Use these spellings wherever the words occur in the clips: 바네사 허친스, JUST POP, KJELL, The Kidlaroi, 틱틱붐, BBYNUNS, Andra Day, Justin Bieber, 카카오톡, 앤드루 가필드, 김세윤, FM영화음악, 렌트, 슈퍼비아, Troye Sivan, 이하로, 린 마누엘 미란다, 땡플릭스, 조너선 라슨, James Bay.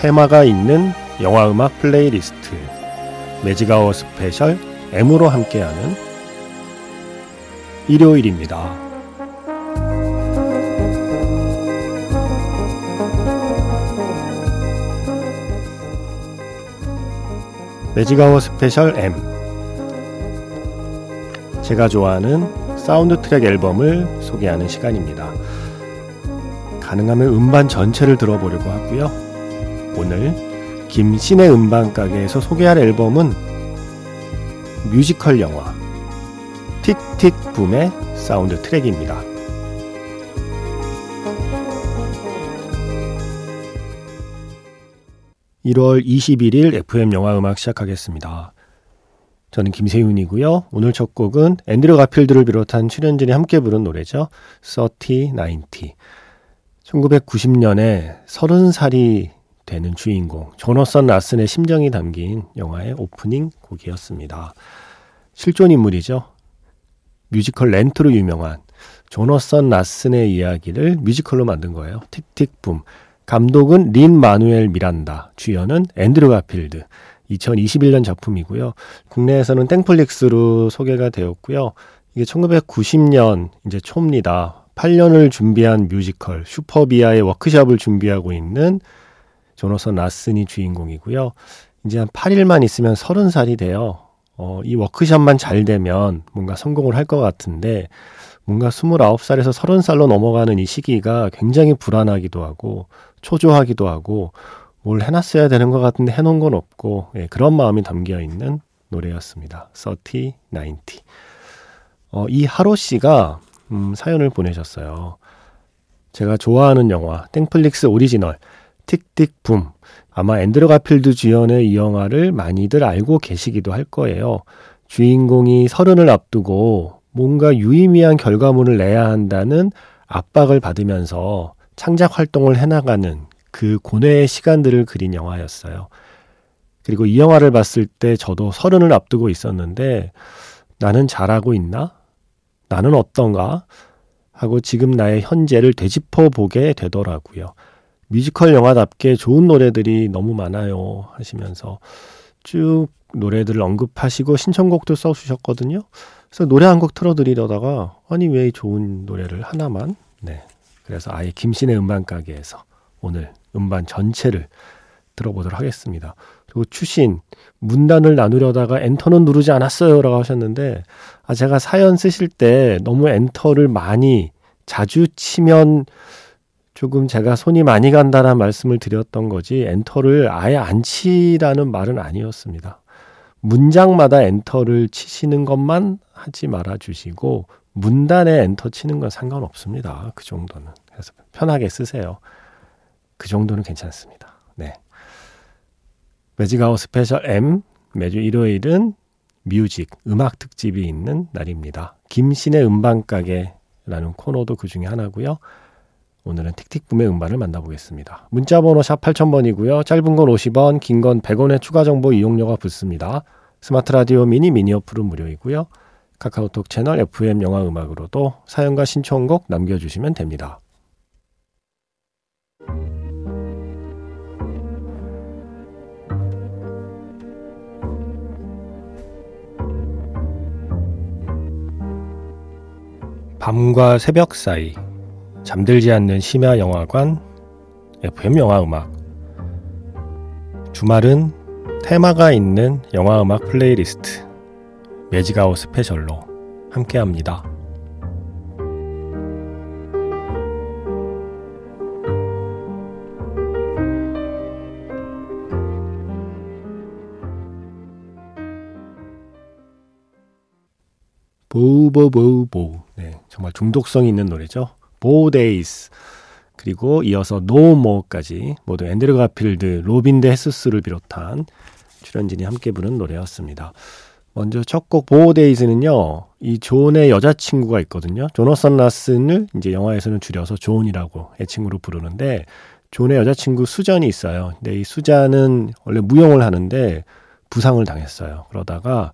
테마가 있는 영화음악 플레이리스트 매직아워 스페셜 M으로 함께하는 일요일입니다. 매직아워 스페셜 M 제가 좋아하는 사운드 트랙 앨범을 소개하는 시간입니다. 가능하면 음반 전체를 들어보려고 하고요. 오늘 김신의 음반가게에서 소개할 앨범은 뮤지컬 영화 틱틱붐의 사운드 트랙입니다. (1월 21일) FM영화음악 시작하겠습니다. 저는 김세윤이고요. 오늘 첫 곡은 앤드루 가필드를 비롯한 출연진이 함께 부른 노래죠. 30, 90. 1990년에 30살이 되는 주인공 조너선 라슨의 심정이 담긴 영화의 오프닝 곡이었습니다. 실존 인물이죠. 뮤지컬 렌트로 유명한 조너선 라슨의 이야기를 뮤지컬로 만든 거예요. 틱틱붐. 감독은 린 마누엘 미란다, 주연은 앤드루 가필드. 2021년 작품이고요. 국내에서는 땡플릭스로 소개가 되었고요. 이게 1990년 이제 초입니다. 8년을 준비한 뮤지컬 슈퍼비아의 워크숍을 준비하고 있는 조너선 라슨이 주인공이고요. 이제 한 8일만 있으면 30살이 돼요. 이 워크숍만 잘 되면 뭔가 성공을 할 것 같은데 뭔가 29살에서 30살로 넘어가는 이 시기가 굉장히 불안하기도 하고 초조하기도 하고 뭘 해놨어야 되는 것 같은데 해놓은 건 없고 그런 마음이 담겨있는 노래였습니다. 30, 90. 이 하로 씨가 사연을 보내셨어요. 제가 좋아하는 영화 땡플릭스 오리지널 틱틱붐. 아마 앤드루 가필드 주연의 이 영화를 많이들 알고 계시기도 할 거예요. 주인공이 30을 앞두고 뭔가 유의미한 결과물을 내야 한다는 압박을 받으면서 창작 활동을 해나가는 그 고뇌의 시간들을 그린 영화였어요. 그리고 이 영화를 봤을 때 저도 30을 앞두고 있었는데 나는 잘하고 있나? 나는 어떤가? 하고 지금 나의 현재를 되짚어보게 되더라고요. 뮤지컬 영화답게 좋은 노래들이 너무 많아요 하시면서 쭉 노래들을 언급하시고 신청곡도 써주셨거든요. 그래서 노래 한 곡 틀어드리려다가 아니 왜 좋은 노래를 하나만. 그래서 아예 김신의 음반가게에서 오늘 음반 전체를 들어보도록 하겠습니다. 그리고 추신 문단을 나누려다가 엔터는 누르지 않았어요 라고 하셨는데 제가 사연 쓰실 때 너무 엔터를 많이 자주 치면 조금 제가 손이 많이 간다라는 말씀을 드렸던 거지 엔터를 아예 안 치라는 말은 아니었습니다. 문장마다 엔터를 치시는 것만 하지 말아주시고 문단에 엔터 치는 건 상관없습니다. 그 정도는. 그래서 편하게 쓰세요. 그 정도는 괜찮습니다. 매직아워 스페셜 M 매주 일요일은 뮤직, 음악 특집이 있는 날입니다. 김신의 음반가게라는 코너도 그 중에 하나고요. 오늘은 틱틱붐의 음반을 만나보겠습니다. 문자번호 샵 8000번이고요. 짧은 건 50원, 긴 건 100원의 추가 정보 이용료가 붙습니다. 스마트 라디오 미니 어플은 무료이고요. 카카오톡 채널 FM 영화음악으로도 사연과 신청곡 남겨주시면 됩니다. 밤과 새벽 사이 잠들지 않는 심야 영화관 FM 영화음악 주말은 테마가 있는 영화음악 플레이리스트 매직아워 스페셜로 함께합니다. 정말 중독성이 있는 노래죠. 4 days. 그리고 이어서 No More까지 모두 앤드루 가필드, 로빈 데 헤수스를 비롯한 출연진이 함께 부른 노래였습니다. 먼저 첫 곡 보호데이즈는요, 이 존의 여자친구가 있거든요. 조너선 라슨을 이제 영화에서는 줄여서 존이라고 애칭으로 부르는데, 존의 여자친구 수잔이 있어요. 근데 이 수잔은 원래 무용을 하는데 부상을 당했어요. 그러다가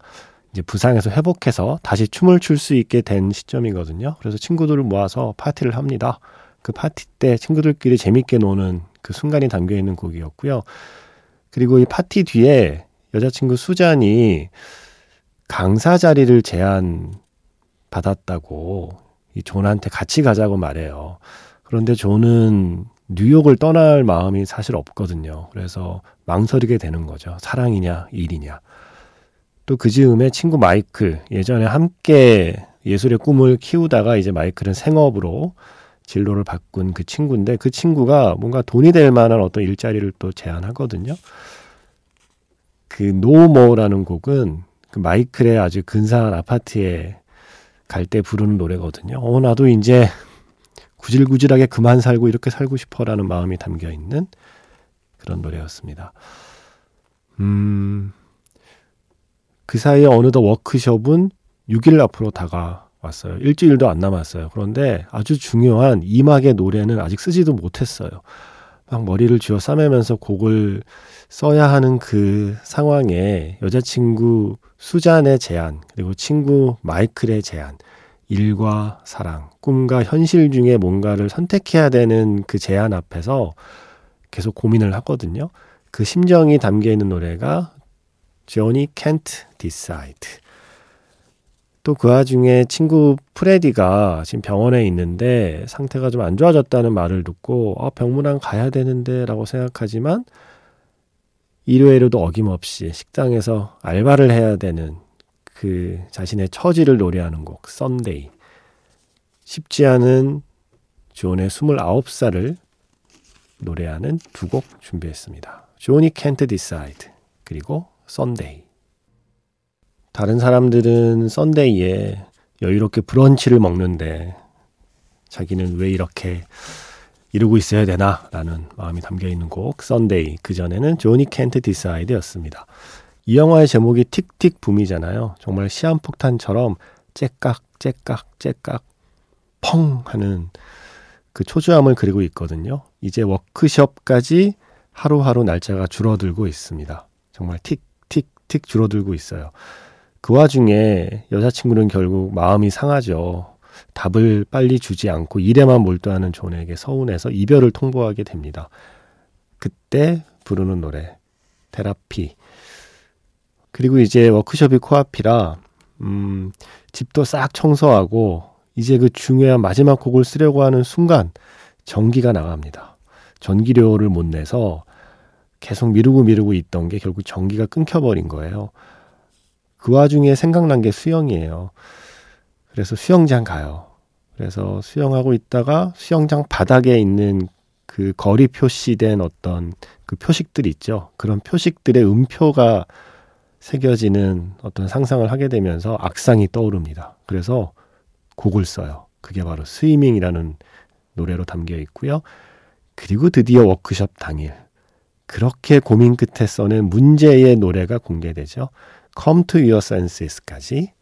이제 부상에서 회복해서 다시 춤을 출 수 있게 된 시점이거든요. 그래서 친구들을 모아서 파티를 합니다. 그 파티 때 친구들끼리 재밌게 노는 그 순간이 담겨있는 곡이었고요. 그리고 이 파티 뒤에 여자친구 수잔이 강사 자리를 제안받았다고 이 존한테 같이 가자고 말해요. 그런데 존은 뉴욕을 떠날 마음이 사실 없거든요. 그래서 망설이게 되는 거죠. 사랑이냐 일이냐. 또 그 즈음에 친구 마이클, 예전에 함께 예술의 꿈을 키우다가 이제 마이클은 생업으로 진로를 바꾼 그 친구인데, 그 친구가 뭔가 돈이 될 만한 어떤 일자리를 또 제안하거든요. 그 No More라는 곡은 그 마이클의 아주 근사한 아파트에 갈 때 부르는 노래거든요. 나도 이제 구질구질하게 그만 살고 이렇게 살고 싶어라는 마음이 담겨있는 그런 노래였습니다. 그 사이에 어느덧 워크숍은 6일 앞으로 다가왔어요. 일주일도 안 남았어요. 그런데 아주 중요한 2막의 노래는 아직 쓰지도 못했어요. 막 머리를 쥐어 싸매면서 곡을 써야 하는 그 상황에 여자친구 수잔의 제안, 그리고 친구 마이클의 제안, 일과 사랑, 꿈과 현실 중에 뭔가를 선택해야 되는 그 제안 앞에서 계속 고민을 하거든요. 그 심정이 담겨있는 노래가 Johnny Can't Decide. 또 그 와중에 친구 프레디가 지금 병원에 있는데 상태가 좀 안 좋아졌다는 말을 듣고 병문안 가야 되는데 라고 생각하지만, 일요일에도 어김없이 식당에서 알바를 해야 되는 그 자신의 처지를 노래하는 곡 Sunday. 쉽지 않은 존의 29살을 노래하는 두 곡 준비했습니다. Johnny Can't Decide 그리고 썬데이. 다른 사람들은 썬데이에 여유롭게 브런치를 먹는데 자기는 왜 이렇게 이러고 있어야 되나 라는 마음이 담겨있는 곡 썬데이. 그전에는 조니 켄트 디사이드였습니다. 이 영화의 제목이 틱틱붐이잖아요. 정말 시한폭탄처럼 째깍 째깍 째깍 펑 하는 그 초조함을 그리고 있거든요. 이제 워크숍까지 하루하루 날짜가 줄어들고 있습니다. 정말 틱 틱 줄어들고 있어요. 그 와중에 여자친구는 결국 마음이 상하죠. 답을 빨리 주지 않고 일에만 몰두하는 존에게 서운해서 이별을 통보하게 됩니다. 그때 부르는 노래 테라피. 그리고 이제 워크숍이 코앞이라 집도 싹 청소하고 이제 그 중요한 마지막 곡을 쓰려고 하는 순간 전기가 나갑니다. 전기료를 못 내서 계속 미루고 있던 게 결국 전기가 끊겨버린 거예요. 그 와중에 생각난 게 수영이에요. 그래서 수영장 가요. 그래서 수영하고 있다가 수영장 바닥에 있는 그 거리 표시된 어떤 그 표식들 있죠. 그런 표식들의 음표가 새겨지는 어떤 상상을 하게 되면서 악상이 떠오릅니다. 그래서 곡을 써요. 그게 바로 스위밍이라는 노래로 담겨 있고요. 그리고 드디어 워크숍 당일. 그렇게 고민 끝에 써낸 문제의 노래가 공개되죠. Come to your senses까지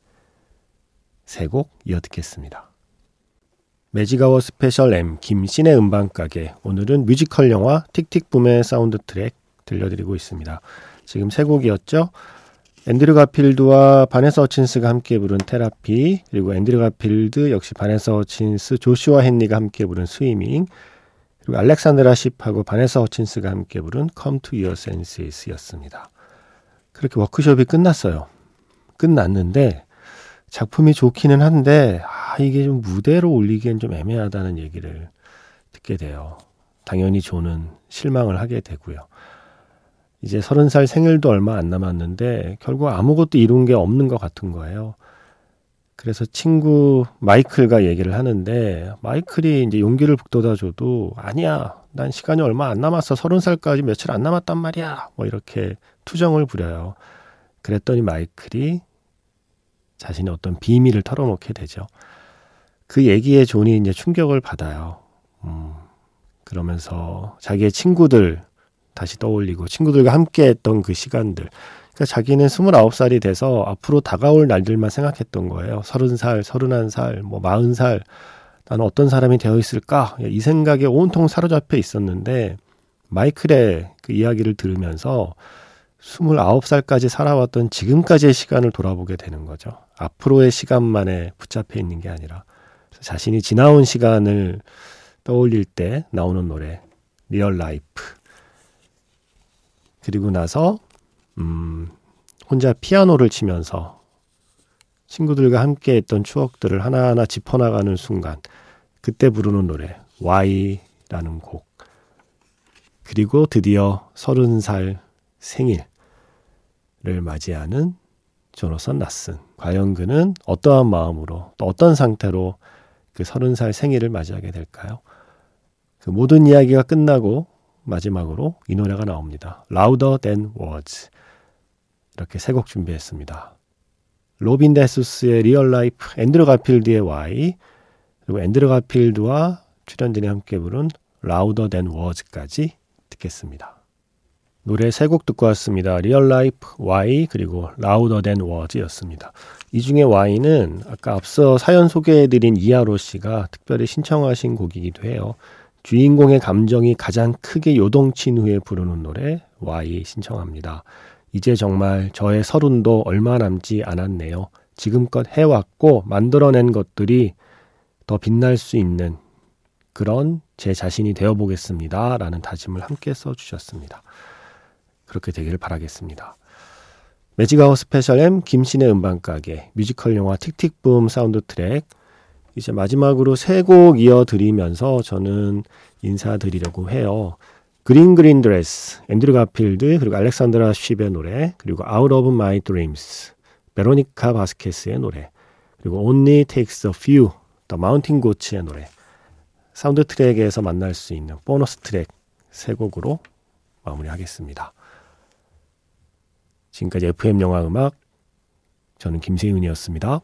세 곡 이어듣겠습니다. 매직아워 스페셜 M 김신의 음반가게, 오늘은 뮤지컬 영화 틱틱붐의 사운드 트랙 들려드리고 있습니다. 지금 세 곡이었죠. 앤드루 가필드와 바네사 허친스가 함께 부른 테라피, 그리고 앤드루 가필드 역시 바네사 허친스, 조슈아 헨리가 함께 부른 스위밍, 그리고 알렉산드라 솉하고 바네사 허친스가 함께 부른 Come to Your Senses였습니다. 그렇게 워크숍이 끝났어요. 끝났는데 작품이 좋기는 한데 이게 좀 무대로 올리기엔 좀 애매하다는 얘기를 듣게 돼요. 당연히 존은 실망을 하게 되고요. 이제 30살 생일도 얼마 안 남았는데 결국 아무것도 이룬 게 없는 것 같은 거예요. 그래서 친구 마이클과 얘기를 하는데, 마이클이 이제 용기를 북돋아줘도 아니야, 난 시간이 얼마 안 남았어, 30살까지 며칠 안 남았단 말이야, 이렇게 투정을 부려요. 그랬더니 마이클이 자신의 어떤 비밀을 털어놓게 되죠. 그 얘기에 존이 이제 충격을 받아요. 그러면서 자기의 친구들 다시 떠올리고 친구들과 함께 했던 그 시간들. 그러니까 자기는 29살이 돼서 앞으로 다가올 날들만 생각했던 거예요. 30살, 31살, 뭐 40살. 나는 어떤 사람이 되어 있을까? 이 생각에 온통 사로잡혀 있었는데 마이클의 그 이야기를 들으면서 29살까지 살아왔던 지금까지의 시간을 돌아보게 되는 거죠. 앞으로의 시간만에 붙잡혀 있는 게 아니라 자신이 지나온 시간을 떠올릴 때 나오는 노래 리얼 라이프. 그리고 나서 혼자 피아노를 치면서 친구들과 함께 했던 추억들을 하나하나 짚어나가는 순간 그때 부르는 노래 Why라는 곡. 그리고 드디어 30살 생일을 맞이하는 조너선 라슨. 과연 그는 어떠한 마음으로 또 어떤 상태로 그 30살 생일을 맞이하게 될까요? 그 모든 이야기가 끝나고 마지막으로 이 노래가 나옵니다. Louder Than Words. 이렇게 세 곡 준비했습니다. 로빈 데수스의 리얼 라이프, 앤드루 가필드의 Why, 그리고 앤드루 가필드와 출연진이 함께 부른 Louder Than Words까지 듣겠습니다. 노래 세 곡 듣고 왔습니다. 리얼 라이프, Why, 그리고 Louder Than Words였습니다. 이 중에 Why는 아까 앞서 사연 소개해드린 이하로 씨가 특별히 신청하신 곡이기도 해요. 주인공의 감정이 가장 크게 요동친 후에 부르는 노래 Why 신청합니다. 이제 정말 저의 30도 얼마 남지 않았네요. 지금껏 해왔고 만들어낸 것들이 더 빛날 수 있는 그런 제 자신이 되어보겠습니다. 라는 다짐을 함께 써주셨습니다. 그렇게 되기를 바라겠습니다. 매직아웃 스페셜 M 김신의 음반가게 뮤지컬 영화 틱틱붐 사운드 트랙 이제 마지막으로 세 곡 이어드리면서 저는 인사드리려고 해요. 그린 그린 드레스, 앤드루 가필드, 그리고 알렉산드라 쉽의 노래, 그리고 Out of My Dreams, 베로니카 바스케스의 노래, 그리고 Only Takes a Few, The Mountain Goats의 노래, 사운드 트랙에서 만날 수 있는 보너스 트랙 세 곡으로 마무리하겠습니다. 지금까지 FM영화음악, 저는 김세윤이었습니다.